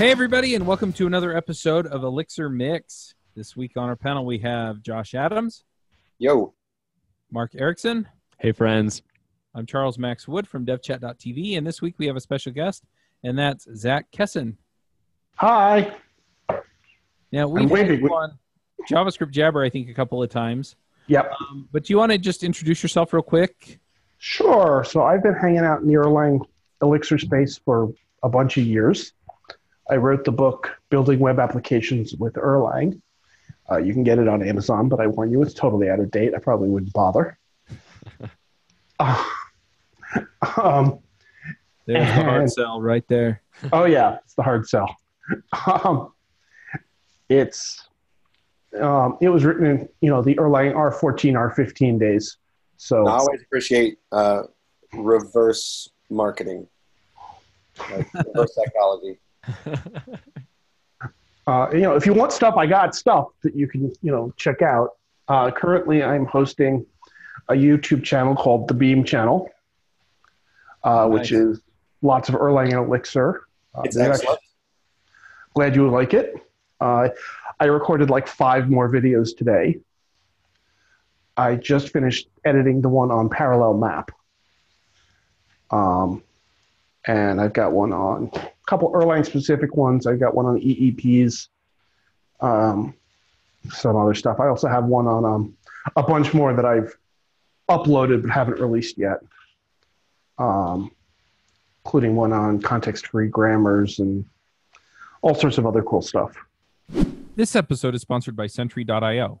Hey, everybody, and welcome to another episode of Elixir Mix. This week on our panel, we have Josh Adams. Yo. Mark Erickson. Hey, friends. I'm Charles Max Wood from devchat.tv, and this week we have a special guest, and that's Zach Kessin. Hi. Now, we've had on JavaScript Jabber, I think, a couple of times. Yep. But do you want to just introduce yourself real quick? Sure. So I've been hanging out in the Erlang Elixir space for a bunch of years. I wrote the book, Building Web Applications with Erlang. You can get it on Amazon, but I warn you, it's totally out of date. I probably wouldn't bother. There's the hard sell right there. Oh, yeah. It's the hard sell. It was written in, the Erlang R14, R15 days. So I always appreciate reverse marketing, like reverse psychology. If you want stuff, I got stuff that you can, check out. Currently, I'm hosting a YouTube channel called The Beam Channel, which is lots of Erlang and Elixir. It's excellent. Glad you like it. I recorded like 5 more videos today. I just finished editing the one on Parallel Map. And I've got one on a couple Erlang-specific ones. I've got one on EEPs, some other stuff. I also have one on a bunch more that I've uploaded but haven't released yet, including one on context-free grammars and all sorts of other cool stuff. This episode is sponsored by Sentry.io.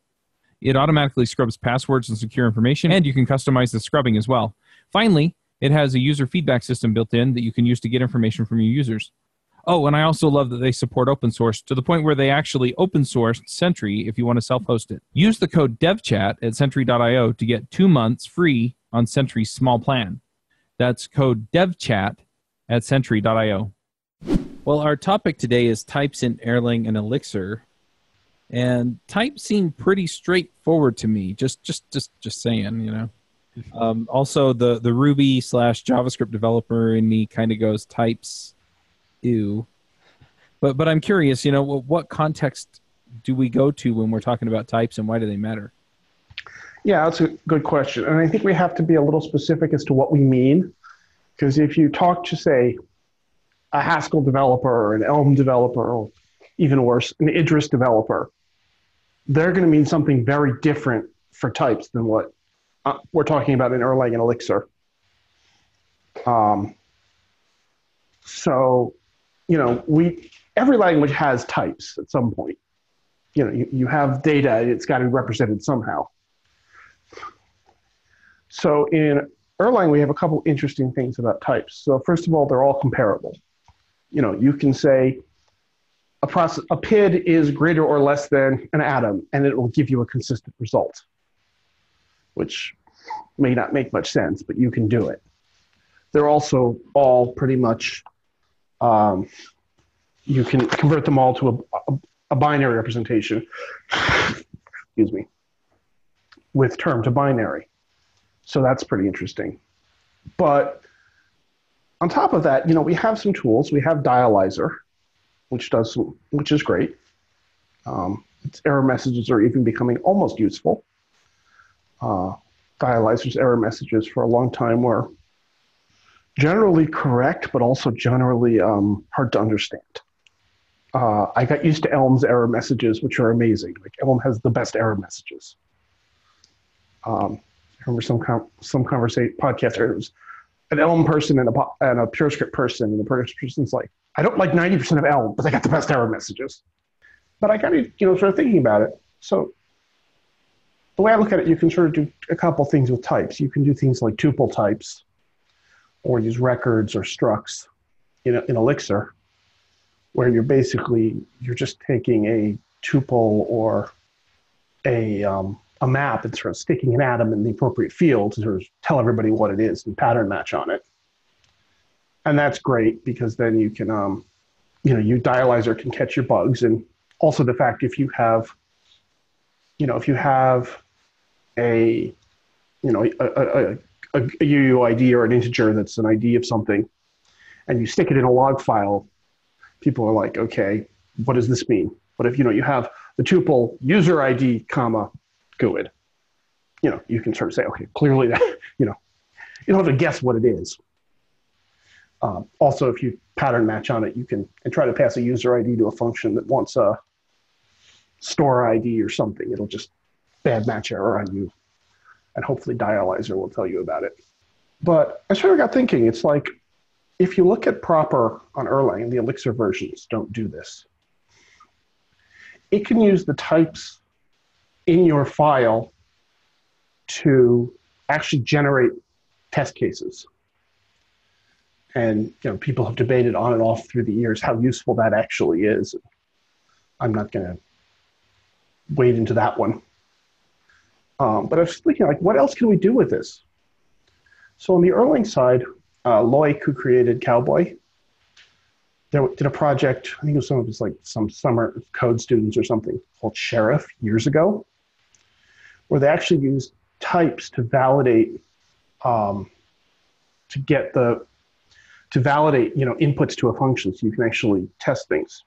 It automatically scrubs passwords and secure information, and you can customize the scrubbing as well. Finally, it has a user feedback system built in that you can use to get information from your users. Oh, and I also love that they support open source to the point where they actually open sourced Sentry if you want to self-host it. Use the code devchat at sentry.io to get 2 months free on Sentry's small plan. That's code devchat at sentry.io. Well, our topic today is types in Erlang and Elixir. And types seem pretty straightforward to me. Just saying, Also, the Ruby/JavaScript developer in me kind of goes types, ew. But I'm curious, what context do we go to when we're talking about types, and why do they matter? Yeah, that's a good question, and I think we have to be a little specific as to what we mean, because if you talk to, say, a Haskell developer or an Elm developer, or even worse, an Idris developer, they're going to mean something very different for types than what we're talking about in Erlang and Elixir. Every language has types at some point. You have data, it's got to be represented somehow. So in Erlang, we have a couple interesting things about types. So first of all, they're all comparable. You can say, a PID is greater or less than an atom, and it will give you a consistent result, which may not make much sense, but you can do it. They're also all pretty much, you can convert them all to a binary representation, excuse me, with term to binary. So that's pretty interesting. But on top of that, we have some tools. We have Dialyzer, which is great. Its error messages are even becoming almost useful. Dialyzer's error messages for a long time were generally correct, but also generally hard to understand. I got used to Elm's error messages, which are amazing. Like Elm has the best error messages. I remember some conversation podcast. It was an Elm person and a PureScript person, and the PureScript person's like, I don't like 90% of Elm, but I got the best error messages. But I kind of, sort of thinking about it. So the way I look at it, you can sort of do a couple things with types. You can do things like tuple types or use records or structs in Elixir. where you're basically, you're just taking a tuple or a map and sort of sticking an atom in the appropriate field to sort of tell everybody what it is and pattern match on it. And that's great because then you can, you know, your Dialyzer can catch your bugs. And also the fact if you have, you know, if you have a, you know, a UUID or an integer that's an ID of something, and you stick it in a log file, people are like, okay, what does this mean? But if, you know, you have the tuple user ID, comma, GUID, you know, you can sort of say, okay, clearly that, you know, you don't have to guess what it is. Also, if you pattern match on it, you can and try to pass a user ID to a function that wants a store ID or something. It'll just bad match error on you. And hopefully Dialyzer will tell you about it. But I sort of got thinking, it's like, if you look at Proper on Erlang, the Elixir versions don't do this. It can use the types in your file to actually generate test cases. And you know, people have debated on and off through the years how useful that actually is. I'm not going to wade into that one. But I was thinking, like, what else can we do with this? So on the Erlang side, Loic, who created Cowboy, there did a project, I think it was some summer code students or something, called Sheriff years ago, where they actually used types to validate, to validate, you know, inputs to a function, so you can actually test things,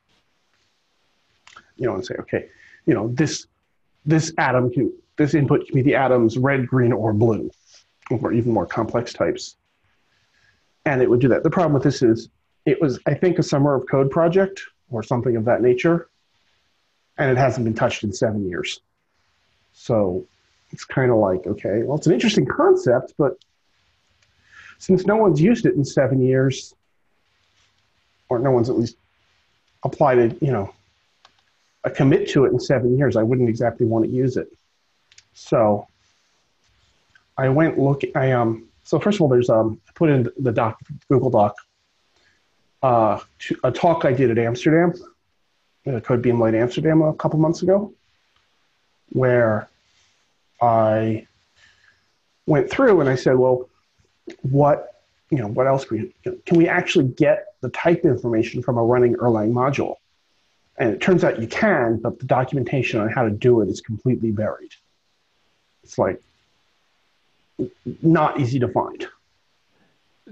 you know, and say, okay, you know, this input can be the atoms red, green, or blue, or even more complex types. And it would do that. The problem with this is it was, I think, a summer of code project or something of that nature, and it hasn't been touched in 7 years. So it's kind of like, okay, well, it's an interesting concept, but since no one's used it in 7 years, or no one's at least applied it, you know, a commit to it in 7 years, I wouldn't exactly want to use it. So I went so first of all, there's I put in the doc, Google Doc, a talk I did at Amsterdam, Code BEAM Lite Amsterdam a couple months ago, where I went through and I said, well, what else can we actually get the type information from a running Erlang module? And it turns out you can, but the documentation on how to do it is completely buried. It's like not easy to find.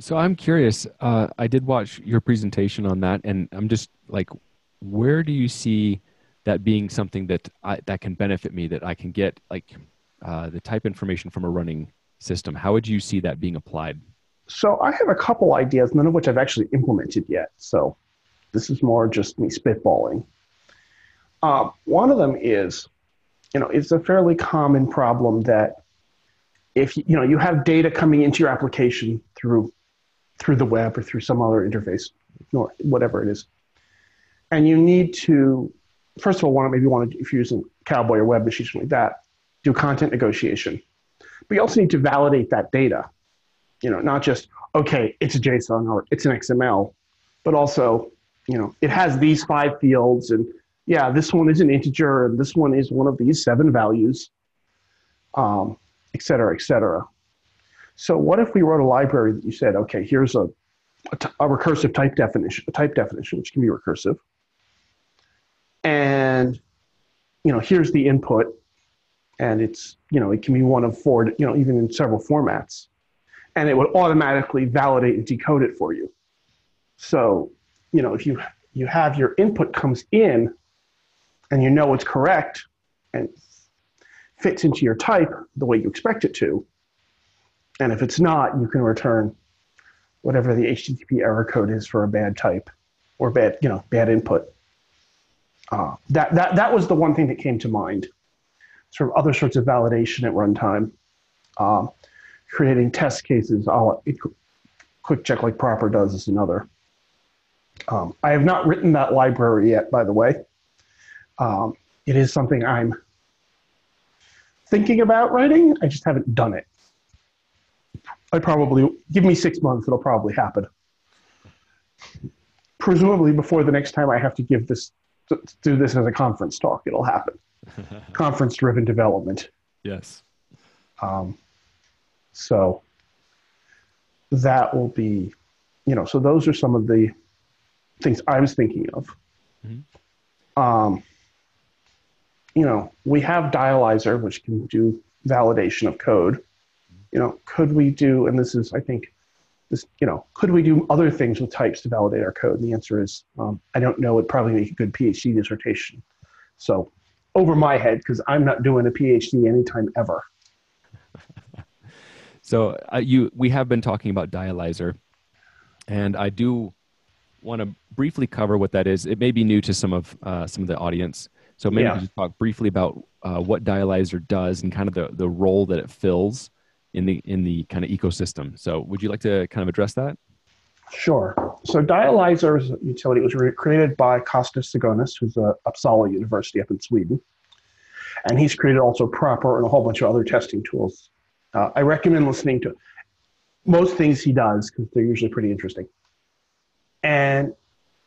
So I'm curious, I did watch your presentation on that, and I'm just like, where do you see that being something that can benefit me, that I can get like the type information from a running system? How would you see that being applied? So I have a couple ideas, none of which I've actually implemented yet. So this is more just me spitballing. One of them is, you know, it's a fairly common problem that if, you know, you have data coming into your application through the web or through some other interface or whatever it is. And you need to, first of all, if you're using Cowboy or Webmachine, something like that, do content negotiation. But you also need to validate that data. You know, not just, okay, it's a JSON or it's an XML, but also, you know, it has these 5 fields, and yeah, this one is an integer, and this one is one of these 7 values, et cetera, et cetera. So what if we wrote a library that you said, okay, here's a recursive type definition, which can be recursive. And, you know, here's the input, and it's, you know, it can be one of 4, you know, even in several formats. And it would automatically validate and decode it for you. So, you know, if you have your input comes in, and you know it's correct and fits into your type the way you expect it to. And if it's not, you can return whatever the HTTP error code is for a bad type or bad input. That was the one thing that came to mind. Sort of other sorts of validation at runtime, creating test cases. Quick check like Proper does is another. I have not written that library yet, by the way. It is something I'm thinking about writing. I just haven't done it. Give me 6 months, it'll probably happen. presumably before the next time I have to give this, do this as a conference talk, it'll happen. Conference-driven development. Yes. So that will be, you know, so those are some of the things I was thinking of. Mm-hmm. You know, we have Dialyzer, which can do validation of code. Mm-hmm. You know, could we do, and this is, I think, this, you know, could we do other things with types to validate our code? And the answer is, I don't know. It'd probably make a good PhD dissertation. So over my head, because I'm not doing a PhD anytime ever. So we have been talking about Dialyzer, and I do want to briefly cover what that is. It may be new to some of the audience, so maybe we just talk briefly about what Dialyzer does and kind of the role that it fills in the kind of ecosystem. So would you like to kind of address that? Sure. So Dialyzer is a utility. It was created by Kostas Sagonis, who's at Uppsala University up in Sweden, and he's created also Proper and a whole bunch of other testing tools. I recommend listening to most things he does because they're usually pretty interesting. And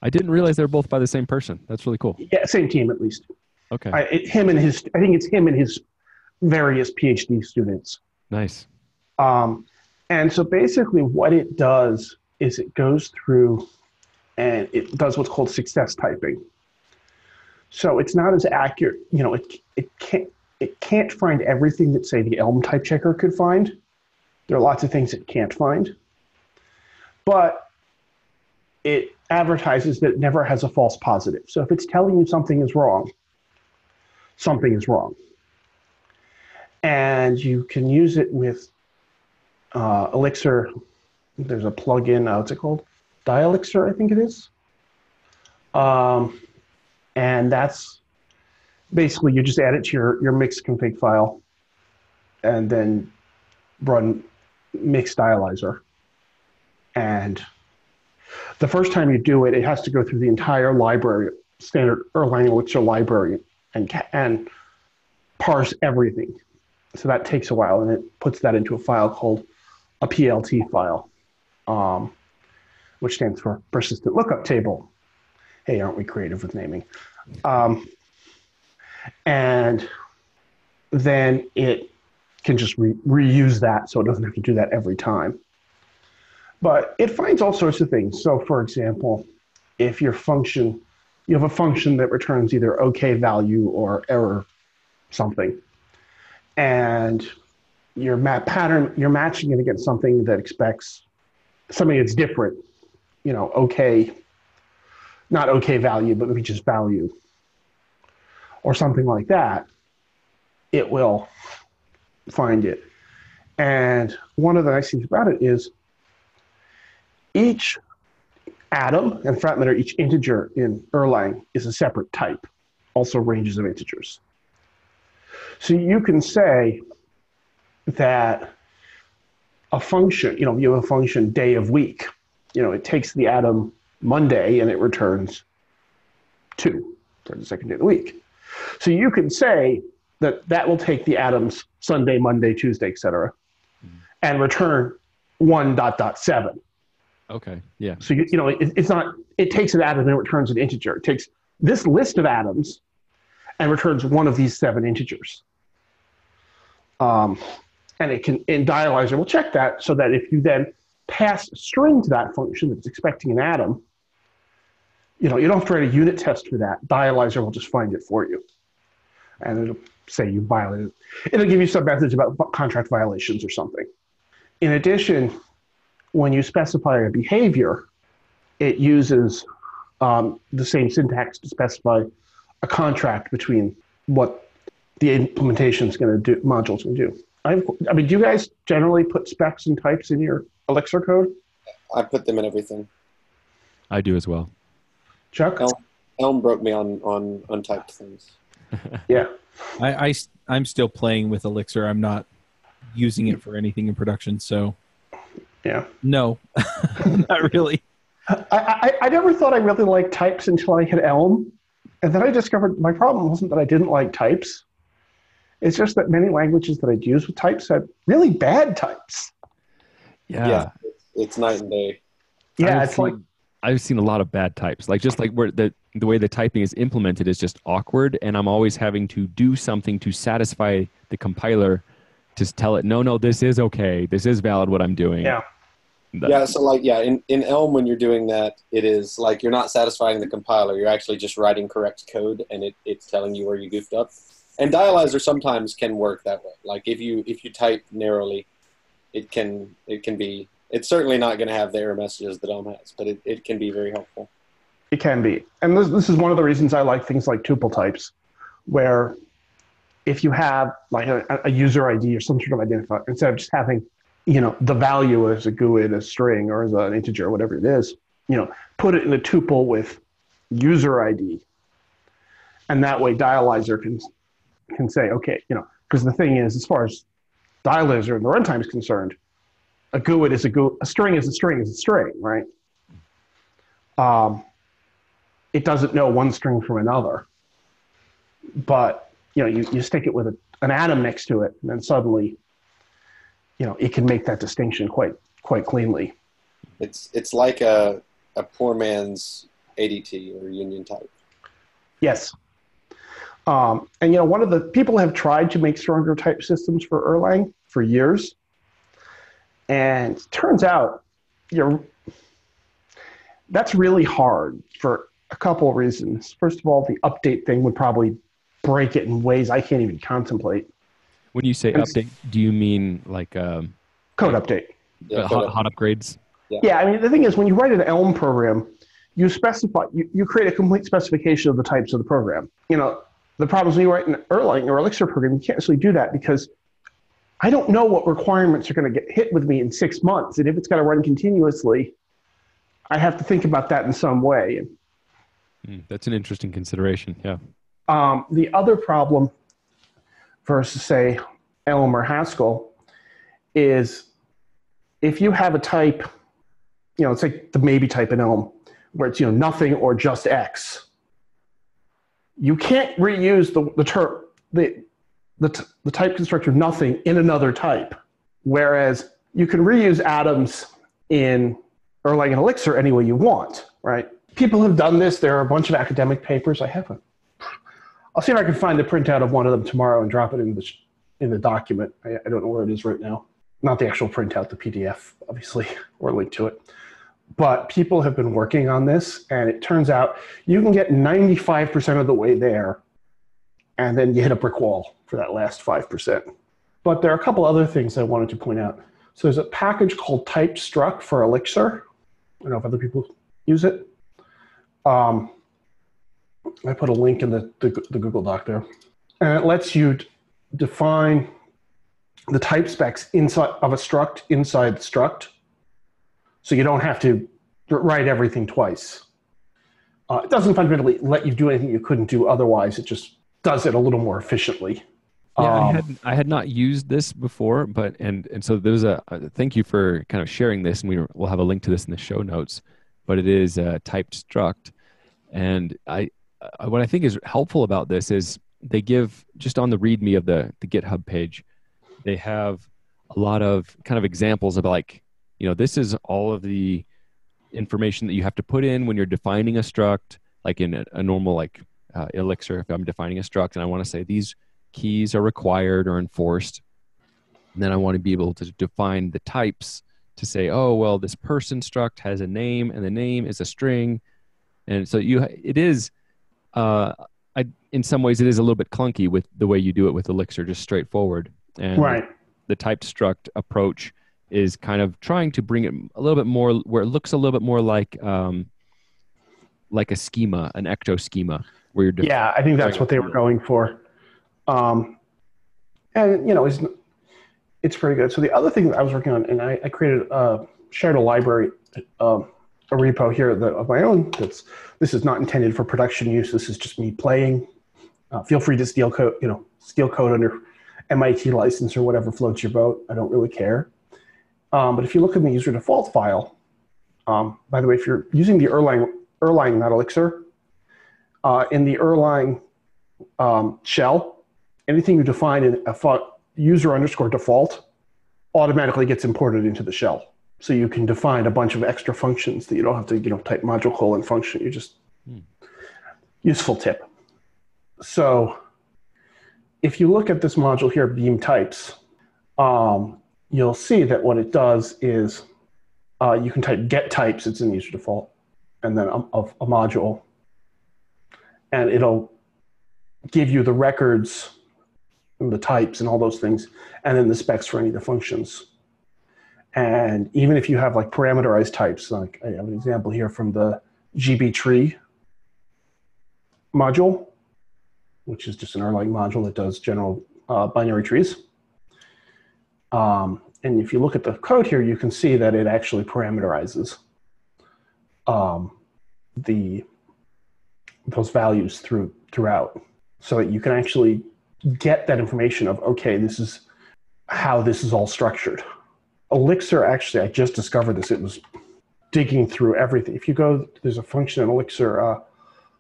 I didn't realize they're both by the same person. That's really cool. Yeah, same team at least. Okay. I think it's him and his various PhD students. Nice. And so basically, what it does is it goes through and it does what's called success typing. So it's not as accurate. You know, it can't find everything that, say, the Elm type checker could find. There are lots of things it can't find. But it advertises that it never has a false positive. So if it's telling you something is wrong, something is wrong. And you can use it with Elixir. There's a plugin, what's it called? Dialyxer, I think it is. And that's basically, you just add it to your mix config file and then run mix Dialyzer. And the first time you do it, it has to go through the entire library, standard Erlang Elixir library, and parse everything. So that takes a while, and it puts that into a file called a PLT file, which stands for persistent lookup table. Hey, aren't we creative with naming? And then it can just reuse that, so it doesn't have to do that every time. But it finds all sorts of things. So for example, if your function, you have a function that returns either OK value or error something, and your map pattern, you're matching it against something that expects something that's different, you know, OK, not OK value, but maybe just value or something like that, it will find it. And one of the nice things about it is each atom and fragment, or each integer in Erlang, is a separate type, also ranges of integers. So you can say that a function, you know, you have a function day of week, you know, it takes the atom Monday and it returns 2, the second day of the week. So you can say that that will take the atoms Sunday, Monday, Tuesday, et cetera, and return 1.7. Okay. Yeah. So you know, it's not. It takes an atom and it returns an integer. It takes this list of atoms and returns one of these 7 integers. And it can, in Dialyzer, will check that so that if you then pass a string to that function that's expecting an atom, you know, you don't have to write a unit test for that. Dialyzer will just find it for you, and it'll say you violated it. It'll give you some message about contract violations or something. In addition, when you specify a behavior, it uses the same syntax to specify a contract between what the implementation is going to do, module's going to do. I mean, do you guys generally put specs and types in your Elixir code? I put them in everything. I do as well. Chuck? Elm broke me on untyped things. Yeah. I'm still playing with Elixir. I'm not using it for anything in production, so... Yeah. No, not really. I never thought I really liked types until I hit Elm. And then I discovered my problem wasn't that I didn't like types. It's just that many languages that I'd use with types had really bad types. Yeah. It's night and day. Yeah, it's like... I've seen a lot of bad types, like just like where the way the typing is implemented is just awkward, and I'm always having to do something to satisfy the compiler to tell it, no, this is okay, this is valid what I'm doing. Yeah. Yeah, so like, yeah, in Elm, when you're doing that, it is like you're not satisfying the compiler. You're actually just writing correct code, and it's telling you where you goofed up. And Dialyzer sometimes can work that way. Like if you type narrowly, it can be. It's certainly not going to have the error messages that Elm has, but it can be very helpful. It can be, and this is one of the reasons I like things like tuple types, where if you have like a user ID or some sort of identifier, instead of just having the value as a GUID, a string, or as an integer, whatever it is, put it in a tuple with user ID. And that way Dialyzer can say, okay, because the thing is, as far as Dialyzer and the runtime is concerned, a GUID is a GUID, a string is a string is a string, right? It doesn't know one string from another. But, you stick it with an atom next to it, and then suddenly, it can make that distinction quite cleanly. It's like a poor man's ADT or union type. Yes. And one of the people have tried to make stronger type systems for Erlang for years. And it turns out that's really hard for a couple of reasons. First of all, the update thing would probably break it in ways I can't even contemplate. When you say update, do you mean like code update? Yeah, hot upgrades? Yeah, I mean, the thing is, when you write an Elm program, you specify, you create a complete specification of the types of the program. The problems when you write an Erlang or Elixir program, you can't actually do that because I don't know what requirements are going to get hit with me in 6 months. And if it's got to run continuously, I have to think about that in some way. That's an interesting consideration, yeah. The other problem versus, say, Elm or Haskell, is if you have a type, it's like the maybe type in Elm, where it's, nothing or just X. You can't reuse the type constructor nothing in another type, whereas you can reuse atoms in Erlang and Elixir any way you want, right? People have done this. There are a bunch of academic papers. I'll see if I can find the printout of one of them tomorrow and drop it in the document. I don't know where it is right now. Not the actual printout, the PDF, obviously, or link to it. But people have been working on this, and it turns out you can get 95% of the way there, and then you hit a brick wall for that last 5%. But there are a couple other things I wanted to point out. So there's a package called TypeStruct for Elixir. I don't know if other people use it. I put a link in the Google Doc there. And it lets you define the type specs inside of a struct inside the struct. So you don't have to write everything twice. It doesn't fundamentally let you do anything you couldn't do otherwise. It just does it a little more efficiently. Yeah, I had not used this before, but and so there's a thank you for kind of sharing this, and we'll have a link to this in the show notes. But it is typed struct, and what I think is helpful about this is they give, just on the README of the GitHub page, they have a lot of kind of examples of like, this is all of the information that you have to put in when you're defining a struct, like in a normal like Elixir, if I'm defining a struct and I want to say these keys are required or enforced, and then I want to be able to define the types to say, this person struct has a name and the name is a string. And so in some ways it is a little bit clunky with the way you do it with Elixir, just straightforward. And right. The typed struct approach is kind of trying to bring it a little bit more where it looks a little bit more like a schema, an ectoschema. Where you're I think that's what they were going for. And it's pretty good. So the other thing that I was working on, and I created shared a library. A repo here of my own. This is not intended for production use. This is just me playing. Feel free to steal code under MIT license or whatever floats your boat. I don't really care. But if you look in the user default file, by the way, if you're using the Erlang not Elixir, in the Erlang shell, anything you define in a user _default automatically gets imported into the shell. So you can define a bunch of extra functions that you don't have to, type module colon function. You just useful tip. So if you look at this module here, beam types, you'll see that what it does is you can type get types. It's in user default, and then a module, and it'll give you the records and the types and all those things, and then the specs for any of the functions. And even if you have like parameterized types, like I have an example here from the GB tree module, which is just an Erlang module that does general binary trees. And if you look at the code here, you can see that it actually parameterizes those values throughout, so that you can actually get that information of, okay, this is how this is all structured. Elixir, actually, I just discovered this. It was digging through everything. If you go, there's a function in Elixir,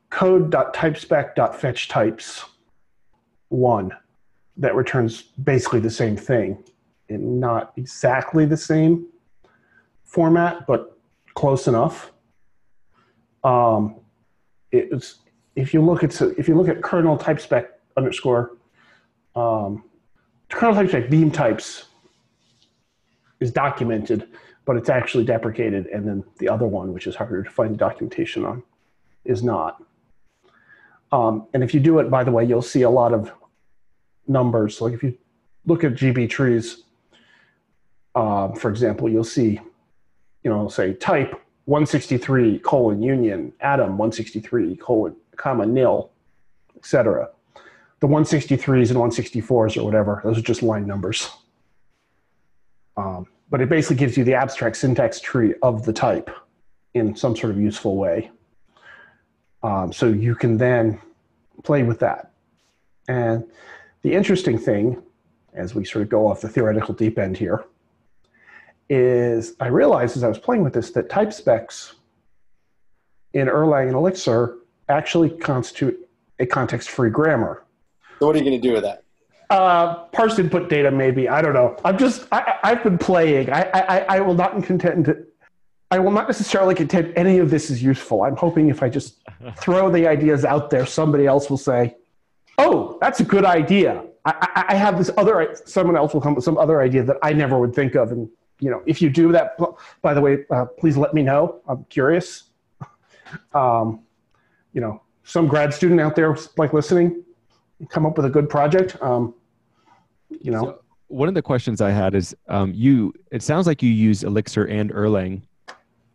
code.typespec.fetchtypes1, that returns basically the same thing in not exactly the same format, but close enough. It's if you look at kernel typespec underscore kernel typespec beam types is documented, but it's actually deprecated, and then the other one, which is harder to find the documentation on, is not. And if you do it, by the way, you'll see a lot of numbers. Like if you look at GB trees, for example, you'll see, say type 163 colon union, atom 163 colon comma nil, etc. The 163s and 164s or whatever, those are just line numbers. But it basically gives you the abstract syntax tree of the type in some sort of useful way. So you can then play with that. And the interesting thing, as we sort of go off the theoretical deep end here, is I realized as I was playing with this that type specs in Erlang and Elixir actually constitute a context-free grammar. So what are you going to do with that? Parsed input data, maybe. I don't know. I've been playing. I will not contend to, I will not necessarily contend any of this is useful. I'm hoping if I just throw the ideas out there, somebody else will say, oh, that's a good idea. I have this other, someone else will come with some other idea that I never would think of. And, if you do that, by the way, please let me know. I'm curious. Some grad student out there listening, come up with a good project. So one of the questions I had is it sounds like you use Elixir and Erlang.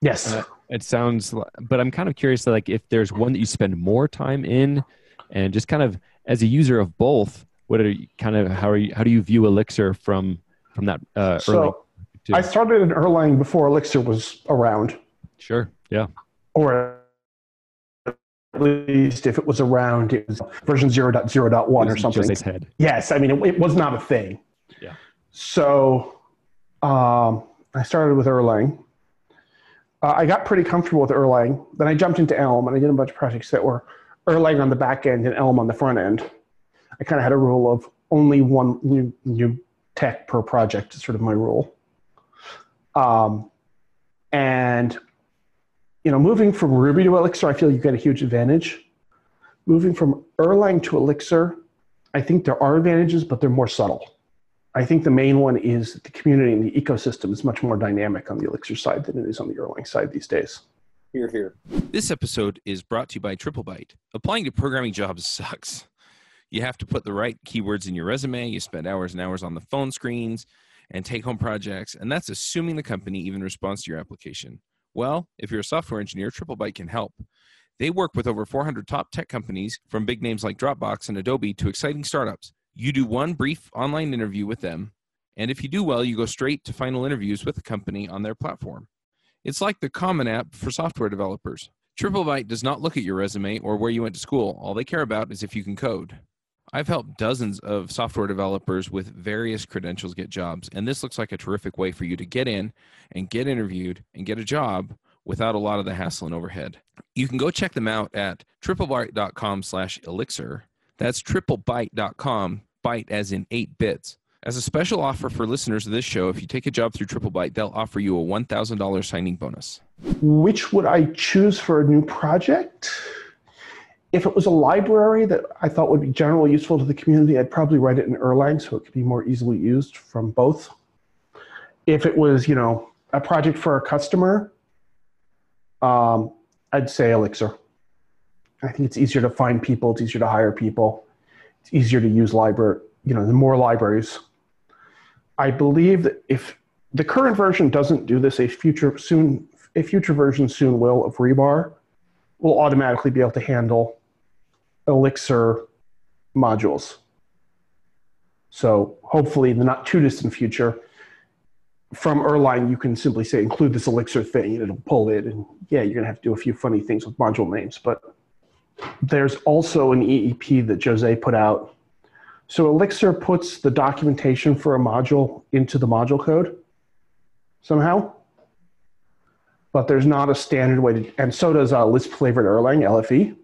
Yes. It sounds, but I'm kind of curious that, if there's one that you spend more time in, and just kind of as a user of both, how do you view Elixir from that Erlang? So I started in Erlang before Elixir was around. Sure. Yeah. Or at least if it was around, it was version 0.0.1 or something. Jose's head. Yes. I mean, it was not a thing. Yeah. So I started with Erlang. I got pretty comfortable with Erlang. Then I jumped into Elm, and I did a bunch of projects that were Erlang on the back end and Elm on the front end. I kind of had a rule of only one new tech per project is sort of my rule. Moving from Ruby to Elixir, I feel you get a huge advantage. Moving from Erlang to Elixir, I think there are advantages, but they're more subtle. I think the main one is that the community and the ecosystem is much more dynamic on the Elixir side than it is on the Erlang side these days. Hear, hear. This episode is brought to you by TripleByte. Applying to programming jobs sucks. You have to put the right keywords in your resume. You spend hours and hours on the phone screens and take-home projects, and that's assuming the company even responds to your application. Well, if you're a software engineer, TripleByte can help. They work with over 400 top tech companies, from big names like Dropbox and Adobe to exciting startups. You do one brief online interview with them, and if you do well, you go straight to final interviews with the company on their platform. It's like the Common App for software developers. TripleByte does not look at your resume or where you went to school. All they care about is if you can code. I've helped dozens of software developers with various credentials get jobs, and this looks like a terrific way for you to get in and get interviewed and get a job without a lot of the hassle and overhead. You can go check them out at triplebyte.com/elixir. That's triplebyte.com, byte as in 8 bits. As a special offer for listeners of this show, if you take a job through TripleByte, they'll offer you a $1,000 signing bonus. Which would I choose for a new project? If it was a library that I thought would be generally useful to the community, I'd probably write it in Erlang so it could be more easily used from both. If it was, you know, a project for a customer, I'd say Elixir. I think it's easier to find people. It's easier to hire people. It's easier to use library, you know, the more libraries. I believe that if the current version doesn't do this, a future version soon will of Rebar will automatically be able to handle Elixir modules. So hopefully in the not too distant future, from Erlang you can simply say include this Elixir thing and it'll pull it, and yeah, you're gonna have to do a few funny things with module names. But there's also an EEP that Jose put out. So Elixir puts the documentation for a module into the module code somehow, but there's not a standard way to, and so does Lisp flavored Erlang, LFE,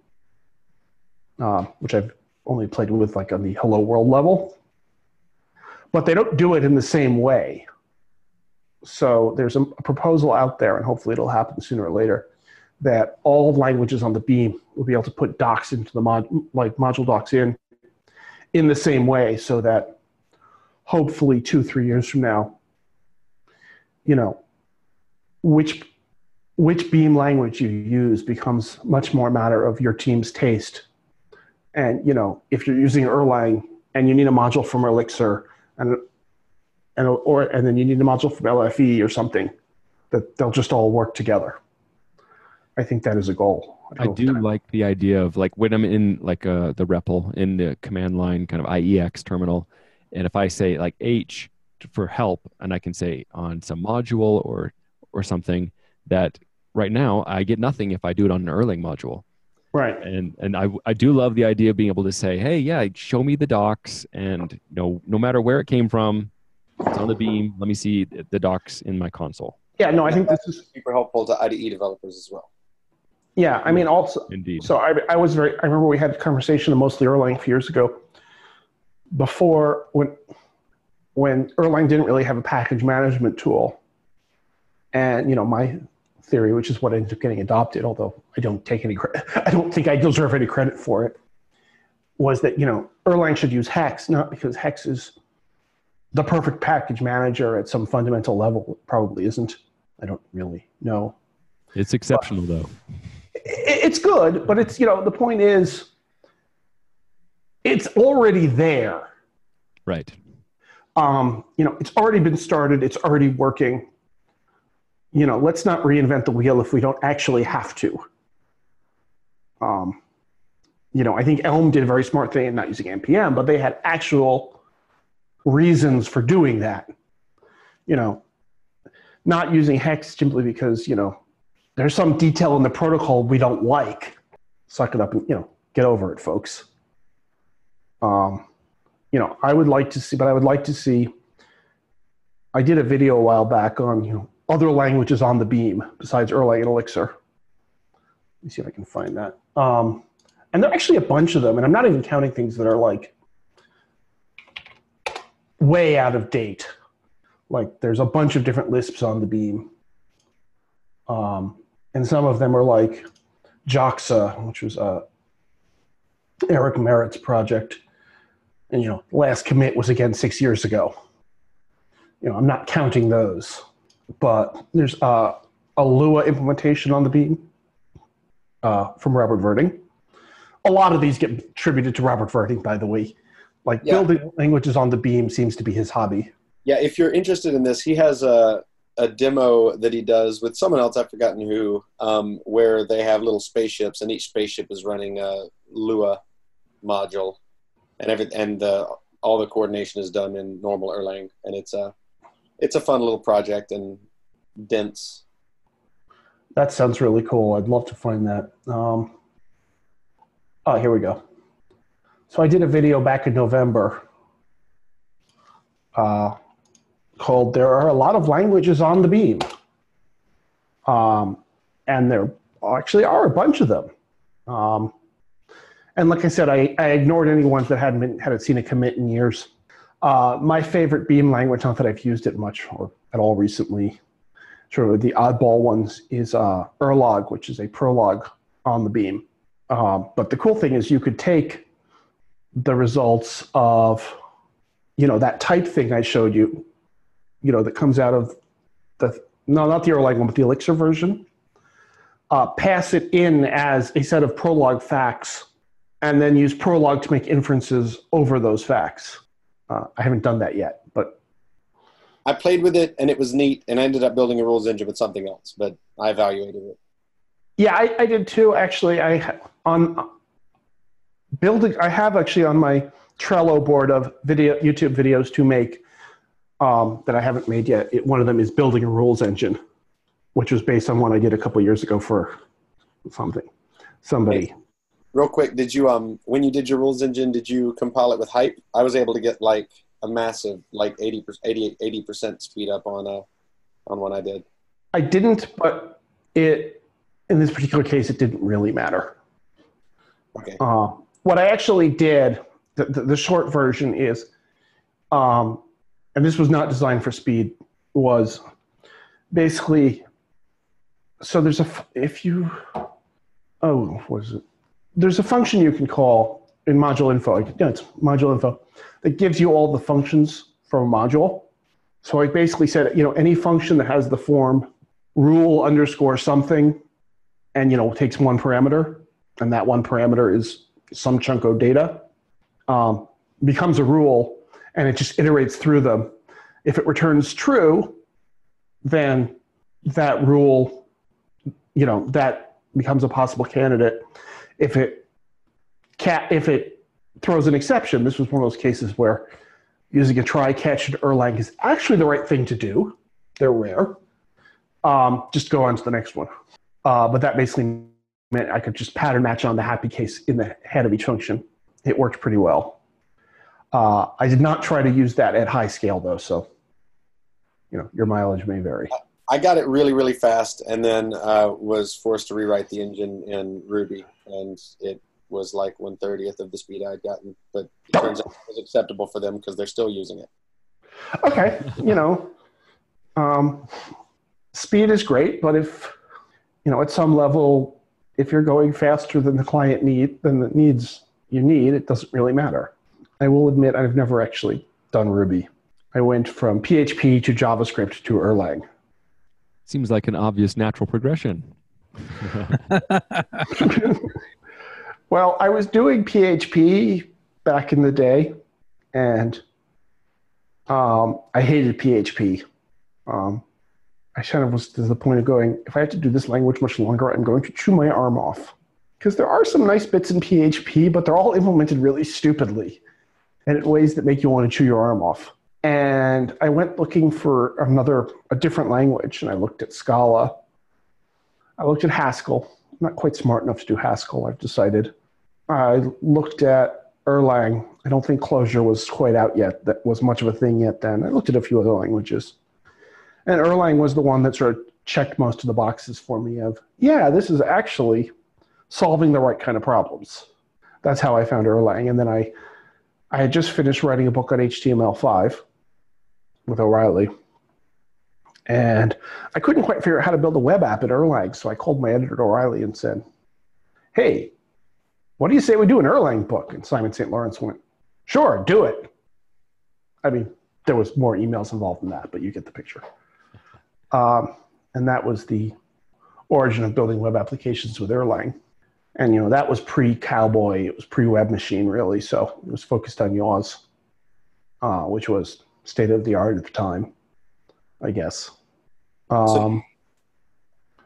which I've only played with like on the Hello World level, but they don't do it in the same way. So there's a proposal out there, and hopefully it'll happen sooner or later, that all languages on the Beam will be able to put docs into the module docs in the same way, so that hopefully 2-3 years from now, you know, which Beam language you use becomes much more a matter of your team's taste. And, you know, if you're using Erlang and you need a module from Elixir and then you need a module from LFE or something, that they'll just all work together. I think that is a goal. I do like the idea of, like, when I'm in like the REPL in the command line kind of IEX terminal, and if I say like H for help, and I can say on some module or something, that right now I get nothing if I do it on an Erlang module. Right. And I do love the idea of being able to say, hey, yeah, show me the docs, and you know, no matter where it came from, it's on the Beam. Let me see the docs in my console. Yeah, no, I think this is super helpful to IDE developers as well. Yeah, I mean, also, indeed. So I remember we had a conversation of mostly Erlang a few years ago, before when Erlang didn't really have a package management tool. And, you know, my theory, which is what ended up getting adopted, although I don't think I deserve any credit for it, was that, you know, Erlang should use Hex, not because Hex is the perfect package manager at some fundamental level. It probably isn't. I don't really know. It's exceptional, though. It's good, but it's, you know, the point is it's already there. Right. You know, it's already been started. It's already working. You know, let's not reinvent the wheel if we don't actually have to. You know, I think Elm did a very smart thing in not using NPM, but they had actual reasons for doing that. You know, not using Hex simply because, you know, there's some detail in the protocol we don't like. Suck it up and, you know, get over it, folks. You know, I would like to see, I did a video a while back on, you know, other languages on the Beam besides Erlang and Elixir. Let me see if I can find that. And there are actually a bunch of them, and I'm not even counting things that are like way out of date. Like there's a bunch of different Lisps on the Beam. And some of them are like JOXA, which was Eric Merritt's project. And, you know, last commit was again 6 years ago. You know, I'm not counting those. But there's a Lua implementation on the Beam from Robert Verding. A lot of these get attributed to Robert Verding, by the way. Like, yeah. Building languages on the Beam seems to be his hobby. Yeah, if you're interested in this, he has a demo that he does with someone else, I've forgotten who, where they have little spaceships, and each spaceship is running a Lua module, and all the coordination is done in normal Erlang, and it's a fun little project and dense. That sounds really cool. I'd love to find that. Oh, here we go. So I did a video back in November. Called There Are a Lot of Languages on the Beam. And there actually are a bunch of them. And like I said, I ignored any ones that hadn't seen a commit in years. My favorite Beam language, not that I've used it much or at all recently, sort of the oddball ones, is Erlog, which is a Prolog on the Beam. But the cool thing is you could take the results of, that type thing I showed you, that comes out of the, no, not the Erlang one, but the Dialyxer version, pass it in as a set of Prolog facts, and then use Prolog to make inferences over those facts. I haven't done that yet, but I played with it and it was neat, and I ended up building a rules engine with something else, but I evaluated it. Yeah, I did too, actually. I have actually on my Trello board of YouTube videos to make that I haven't made yet. One of them is building a rules engine, which was based on one I did a couple years ago for somebody. Hey, real quick, did you when you did your rules engine, did you compile it with Hype? I was able to get like a massive, like 80% speed up on what I did. I didn't, but it, in this particular case, it didn't really matter. Okay. What I actually did, the short version is, and this was not designed for speed, was basically, so there's a, there's a function you can call in module info, it's module info, that gives you all the functions from a module. So I basically said, any function that has the form rule _, something, and takes one parameter, and that one parameter is some chunk of data, becomes a rule, and it just iterates through them. If it returns true, then that rule, that becomes a possible candidate. If it throws an exception, this was one of those cases where using a try, catch, and Erlang is actually the right thing to do. They're rare. Just go on to the next one. But that basically meant I could just pattern match on the happy case in the head of each function. It worked pretty well. I did not try to use that at high scale though, so your mileage may vary. I got it really, really fast, and then was forced to rewrite the engine in Ruby, and it was like 1/30th of the speed I'd gotten, but it turns out it was acceptable for them because they're still using it. Okay, speed is great, but if, at some level, if you're going faster than the client need, than the needs you need, it doesn't really matter. I will admit I've never actually done Ruby. I went from PHP to JavaScript to Erlang. Seems like an obvious natural progression. Well, I was doing PHP back in the day, and I hated PHP. I kind of was to the point of going, if I have to do this language much longer, I'm going to chew my arm off. Because there are some nice bits in PHP, but they're all implemented really stupidly and in ways that make you want to chew your arm off. And I went looking for a different language, and I looked at Scala. I looked at Haskell. I'm not quite smart enough to do Haskell, I've decided. I looked at Erlang. I don't think Clojure was quite out yet. That was much of a thing yet then. I looked at a few other languages. And Erlang was the one that sort of checked most of the boxes for me of, yeah, this is actually solving the right kind of problems. That's how I found Erlang. And then I had just finished writing a book on HTML5 with O'Reilly, and I couldn't quite figure out how to build a web app in Erlang, so I called my editor O'Reilly and said, hey, what do you say we do an Erlang book? And Simon St. Lawrence went, sure, do it. I mean, there was more emails involved in that, but you get the picture. And that was the origin of building web applications with Erlang. And, that was pre-Cowboy, it was pre-Webmachine, really, so it was focused on YAWS, which was state-of-the-art at the time, I guess. So,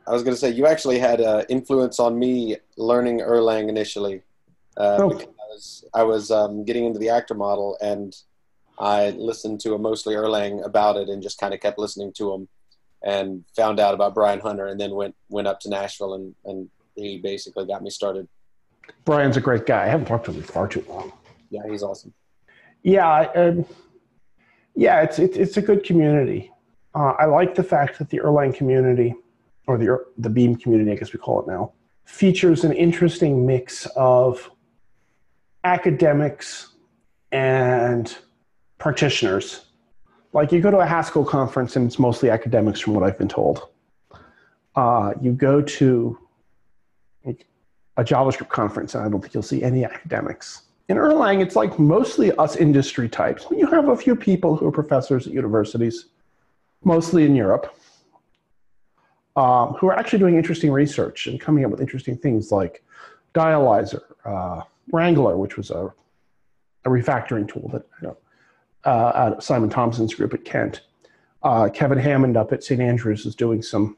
I was going to say, you actually had an influence on me learning Erlang initially. Because I was getting into the actor model, and I listened to a mostly Erlang about it and just kind of kept listening to him and found out about Brian Hunter, and then went up to Nashville and he basically got me started. Brian's a great guy. I haven't talked to him far too long. Yeah, he's awesome. Yeah, yeah, it's a good community. I like the fact that the Erlang community, or the Beam community, I guess we call it now, features an interesting mix of academics and practitioners. Like you go to a Haskell conference and it's mostly academics from what I've been told. You go to a JavaScript conference and I don't think you'll see any academics. In Erlang, it's like mostly us industry types. You have a few people who are professors at universities, mostly in Europe, who are actually doing interesting research and coming up with interesting things like Dialyzer, Wrangler, which was a refactoring tool that I know, out of Simon Thompson's group at Kent. Kevin Hammond up at St. Andrews is doing some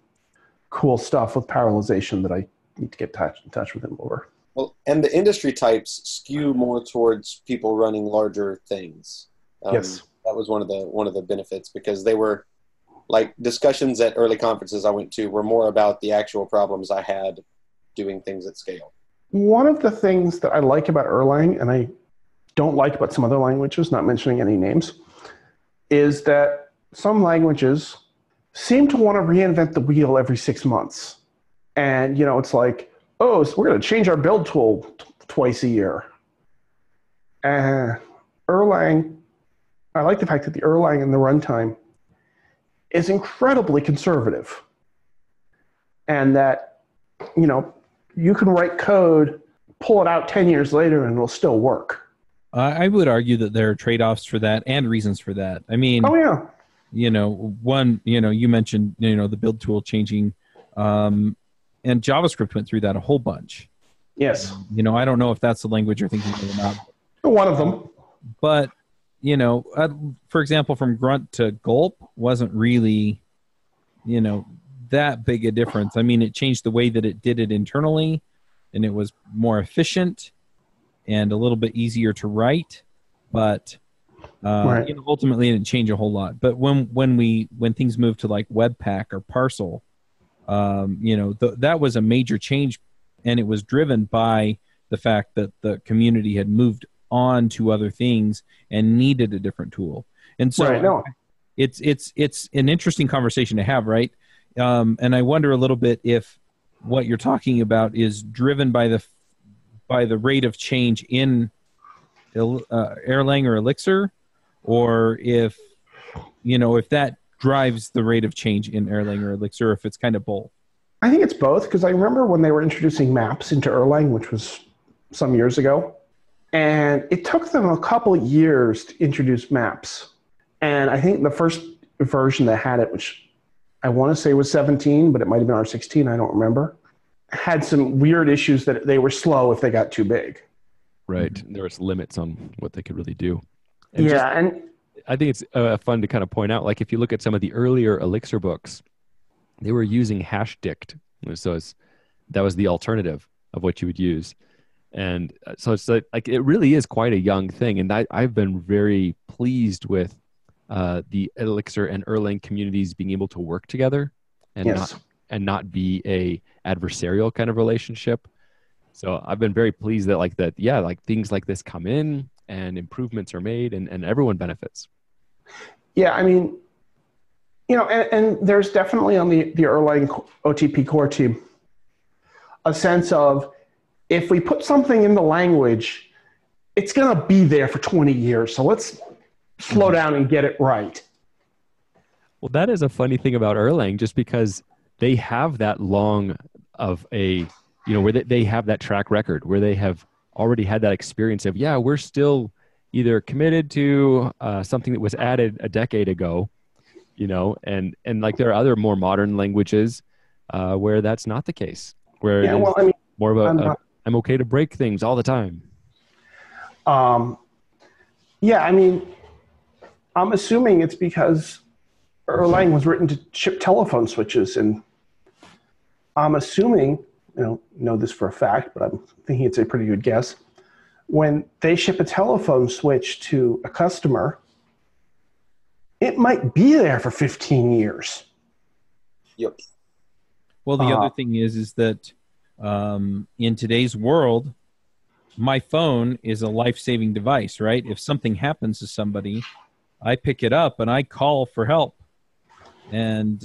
cool stuff with parallelization that I need to get in touch with him over. Well, and the industry types skew more towards people running larger things. Yes, that was one of the benefits, because they were like discussions at early conferences I went to were more about the actual problems I had doing things at scale. One of the things that I like about Erlang, and I don't like about some other languages, not mentioning any names, is that some languages seem to want to reinvent the wheel every 6 months. And, you know, it's like, oh, so we're going to change our build tool twice a year. Erlang, I like the fact that the Erlang and the runtime is incredibly conservative. And that, you know, you can write code, pull it out 10 years later, and it'll still work. I would argue that there are trade-offs for that and reasons for that. I mean, oh, yeah. You know, one, you know, you mentioned, you know, the build tool changing, and JavaScript went through that a whole bunch. Yes. You know, I don't know if that's the language you're thinking of or not. One of them. But, you know, for example, from grunt to gulp wasn't really, you know, that big a difference. I mean, it changed the way that it did it internally, and it was more efficient and a little bit easier to write, but right. You know, ultimately it didn't change a whole lot. But when things moved to like Webpack or Parcel, you know, that was a major change, and it was driven by the fact that the community had moved on to other things and needed a different tool. And so right, no. It's an interesting conversation to have, right? And I wonder a little bit if what you're talking about is driven by the rate of change in Erlang or Elixir, or if, you know, if that drives the rate of change in Erlang or Elixir, or if it's kind of both. I think it's both, because I remember when they were introducing maps into Erlang, which was some years ago, and it took them a couple of years to introduce maps. And I think the first version that had it, which I want to say was 17, but it might have been R16, I don't remember, had some weird issues that they were slow if they got too big. Right. There was limits on what they could really do. And yeah. And I think it's fun to kind of point out, like if you look at some of the earlier Elixir books, they were using hashdict. So that was the alternative of what you would use. And so it's like it really is quite a young thing. And I've been very pleased with the Elixir and Erlang communities being able to work together and yes. not be a adversarial kind of relationship. So I've been very pleased that things like this come in and improvements are made and everyone benefits. Yeah, I mean, you know, and there's definitely on the Erlang OTP core team a sense of if we put something in the language, it's going to be there for 20 years. So let's slow down and get it right. Well, that is a funny thing about Erlang, just because they have that long of a, you know, where they have that track record, where they have already had that experience of, yeah, we're still either committed to something that was added a decade ago, you know, and like there are other more modern languages where that's not the case, where yeah, well, I mean, more of I'm okay to break things all the time. Yeah, I mean, I'm assuming it's because Erlang was written to ship telephone switches, and I'm assuming, you know this for a fact, but I'm thinking it's a pretty good guess. When they ship a telephone switch to a customer, it might be there for 15 years. Yep. Well, the other thing is that in today's world, my phone is a life-saving device, right? If something happens to somebody, I pick it up and I call for help. And,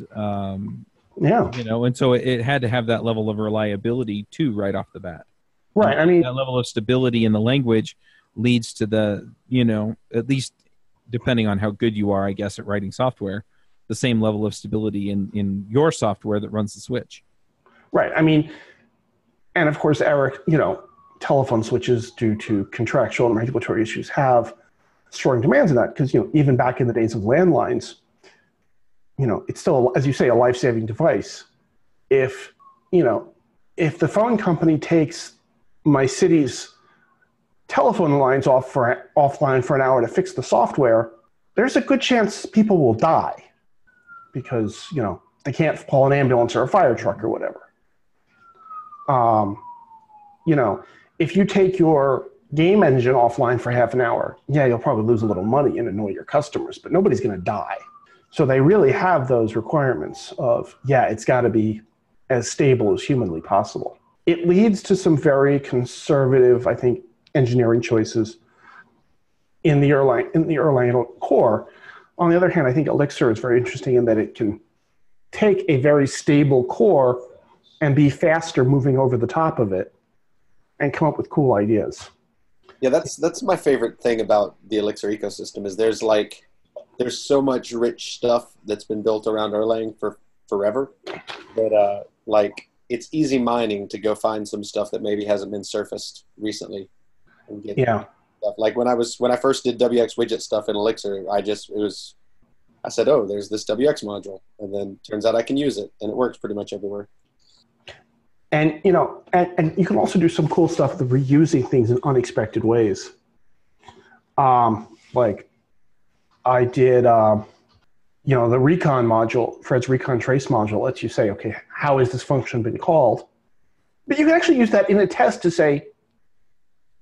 yeah, you know, and so it had to have that level of reliability too, right off the bat. Right. I mean, that level of stability in the language leads to the, you know, at least depending on how good you are, I guess, at writing software, the same level of stability in your software that runs the switch. Right. I mean, and of course, Eric, you know, telephone switches due to contractual and regulatory issues have strong demands on that because, you know, even back in the days of landlines, you know, it's still, as you say, a life-saving device. If, you know, if the phone company takes my city's telephone lines offline for an hour to fix the software, there's a good chance people will die because, you know, they can't call an ambulance or a fire truck or whatever. You know, if you take your game engine offline for half an hour, yeah, you'll probably lose a little money and annoy your customers, but nobody's going to die. So they really have those requirements of, yeah, it's got to be as stable as humanly possible. It leads to some very conservative, I think, engineering choices in the Erlang core. On the other hand, I think Elixir is very interesting in that it can take a very stable core and be faster moving over the top of it and come up with cool ideas. Yeah, that's my favorite thing about the Elixir ecosystem is there's so much rich stuff that's been built around Erlang for forever that it's easy mining to go find some stuff that maybe hasn't been surfaced recently. And get stuff. Like when I first did WX widget stuff in Elixir, I said, oh, there's this WX module, and then turns out I can use it, and it works pretty much everywhere. And you know, and you can also do some cool stuff with reusing things in unexpected ways. Like I did, you know, the recon module, Fred's recon trace module lets you say, okay, how has this function been called? But you can actually use that in a test to say,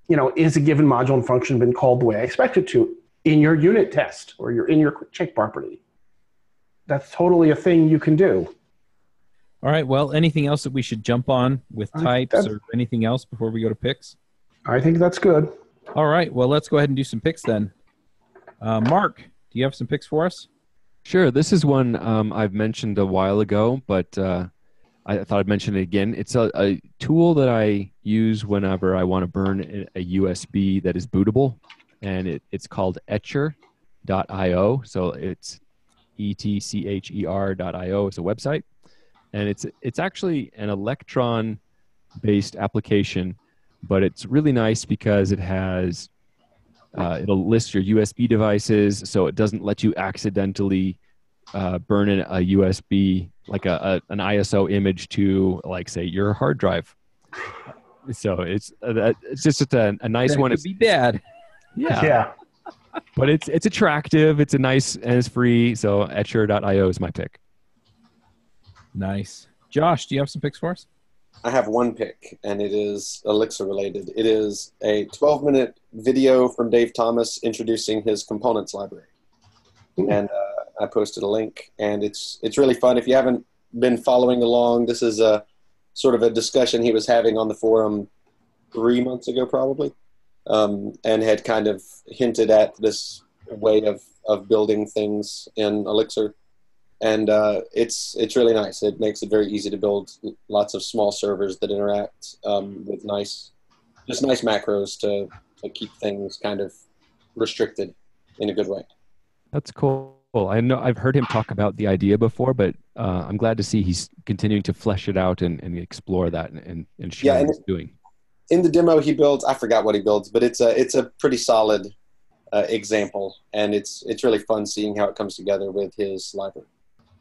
you know, is a given module and function been called the way I expect it to in your unit test or in your quick check property? That's totally a thing you can do. All right. Well, anything else that we should jump on with types or anything else before we go to picks? I think that's good. All right. Well, let's go ahead and do some picks then. Mark, do you have some picks for us? Sure. This is one I've mentioned a while ago, but I thought I'd mention it again. It's a tool that I use whenever I want to burn a USB that is bootable, and it's called etcher.io. So it's etcher.io. It's a website. And it's actually an Electron-based application, but it's really nice because it has, it'll list your USB devices, so it doesn't let you accidentally burn in a USB, like an ISO image to, like, say, your hard drive. So it's just a nice one. It could be bad. Yeah. But it's attractive, it's a nice, and it's free, so etcher.io is my pick. Nice. Josh, do you have some picks for us? I have one pick, and it is Elixir related. It is a 12-minute video from Dave Thomas introducing his components library. Ooh. And I posted a link, and it's really fun. If you haven't been following along, this is a sort of a discussion he was having on the forum 3 months ago probably, and had kind of hinted at this way of building things in Elixir. And it's really nice. It makes it very easy to build lots of small servers that interact with nice macros to keep things kind of restricted in a good way. That's cool. I know I've heard him talk about the idea before, but I'm glad to see he's continuing to flesh it out and explore that and share what he's doing. In the demo he builds, I forgot what he builds, but it's a pretty solid example, and it's really fun seeing how it comes together with his library.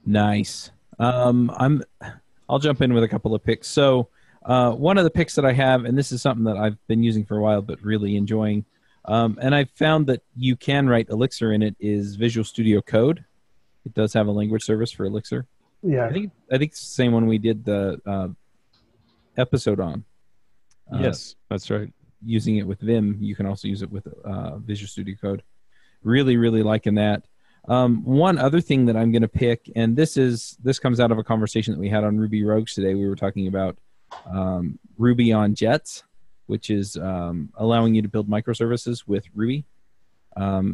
Nice. I'll jump in with a couple of picks. So one of the picks that I have, and this is something that I've been using for a while but really enjoying, and I've found that you can write Elixir in it, is Visual Studio Code. It does have a language service for Elixir. Yeah. I think it's the same one we did the episode on. Yes, that's right. Using it with Vim, you can also use it with Visual Studio Code. Really, really liking that. One other thing that I'm going to pick, and this comes out of a conversation that we had on Ruby Rogues today. We were talking about Ruby on Jets, which is allowing you to build microservices with Ruby.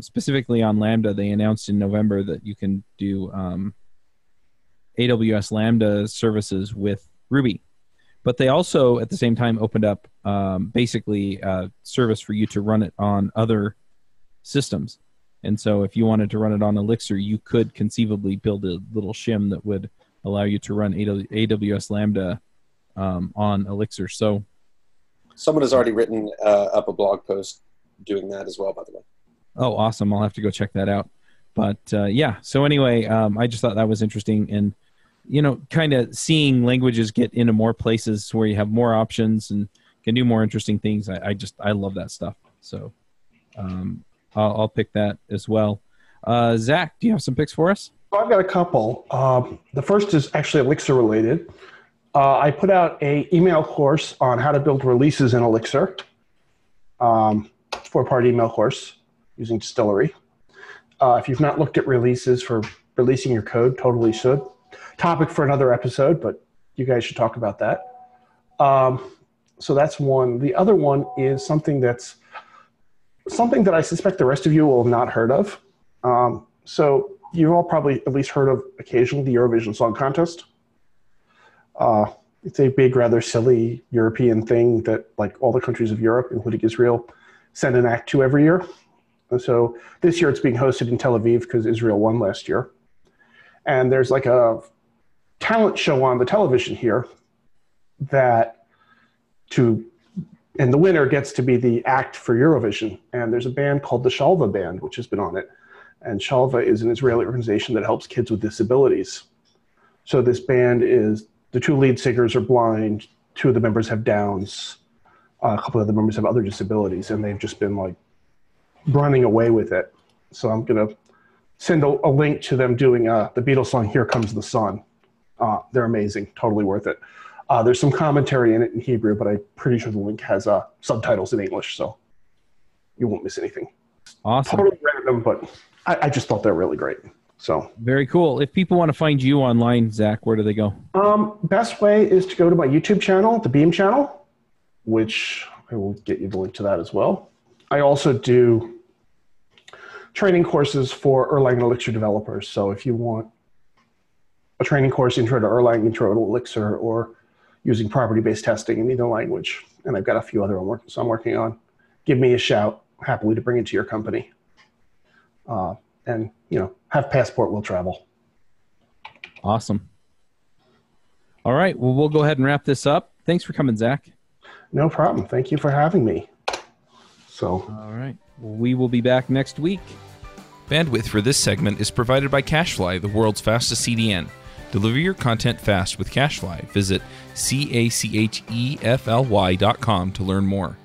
Specifically on Lambda, they announced in November that you can do AWS Lambda services with Ruby. But they also, at the same time, opened up basically a service for you to run it on other systems. And so if you wanted to run it on Elixir, you could conceivably build a little shim that would allow you to run AWS Lambda on Elixir. So someone has already written up a blog post doing that as well, by the way. Oh, awesome. I'll have to go check that out. But yeah, so anyway, I just thought that was interesting. And, you know, kind of seeing languages get into more places where you have more options and can do more interesting things. I love that stuff. So I'll pick that as well. Zach, do you have some picks for us? Well, I've got a couple. The first is actually Elixir related. I put out an email course on how to build releases in Elixir, four-part email course using Distillery. If you've not looked at releases for releasing your code, totally should. Topic for another episode, but you guys should talk about that. So that's one. The other one is something that's something that I suspect the rest of you will have not heard of. So you've all probably at least heard of occasionally the Eurovision Song Contest. It's a big, rather silly European thing that like all the countries of Europe, including Israel, send an act to every year. So this year it's being hosted in Tel Aviv because Israel won last year. And there's like a talent show on the television here that and the winner gets to be the act for Eurovision. And there's a band called the Shalva Band, which has been on it. And Shalva is an Israeli organization that helps kids with disabilities. So this band is, the two lead singers are blind, two of the members have Downs, a couple of the members have other disabilities, and they've just been like running away with it. So I'm going to send a link to them doing the Beatles song, Here Comes the Sun. They're amazing, totally worth it. There's some commentary in it in Hebrew, but I'm pretty sure the link has subtitles in English, so you won't miss anything. Awesome. Totally random, but I just thought they're really great. So very cool. If people want to find you online, Zach, where do they go? Best way is to go to my YouTube channel, The Beam Channel, which I will get you the link to that as well. I also do training courses for Erlang and Elixir developers. So if you want a training course, intro to Erlang, intro to Elixir, or using property-based testing in either language, and I've got a few other I'm working on, give me a shout. Happily to bring it to your company. And, you know, have passport, we'll travel. Awesome. All right. Well, we'll go ahead and wrap this up. Thanks for coming, Zach. No problem. Thank you for having me. So, all right. We will be back next week. Bandwidth for this segment is provided by CacheFly, the world's fastest CDN. Deliver your content fast with CacheFly. Visit CACHEFLY.com to learn more.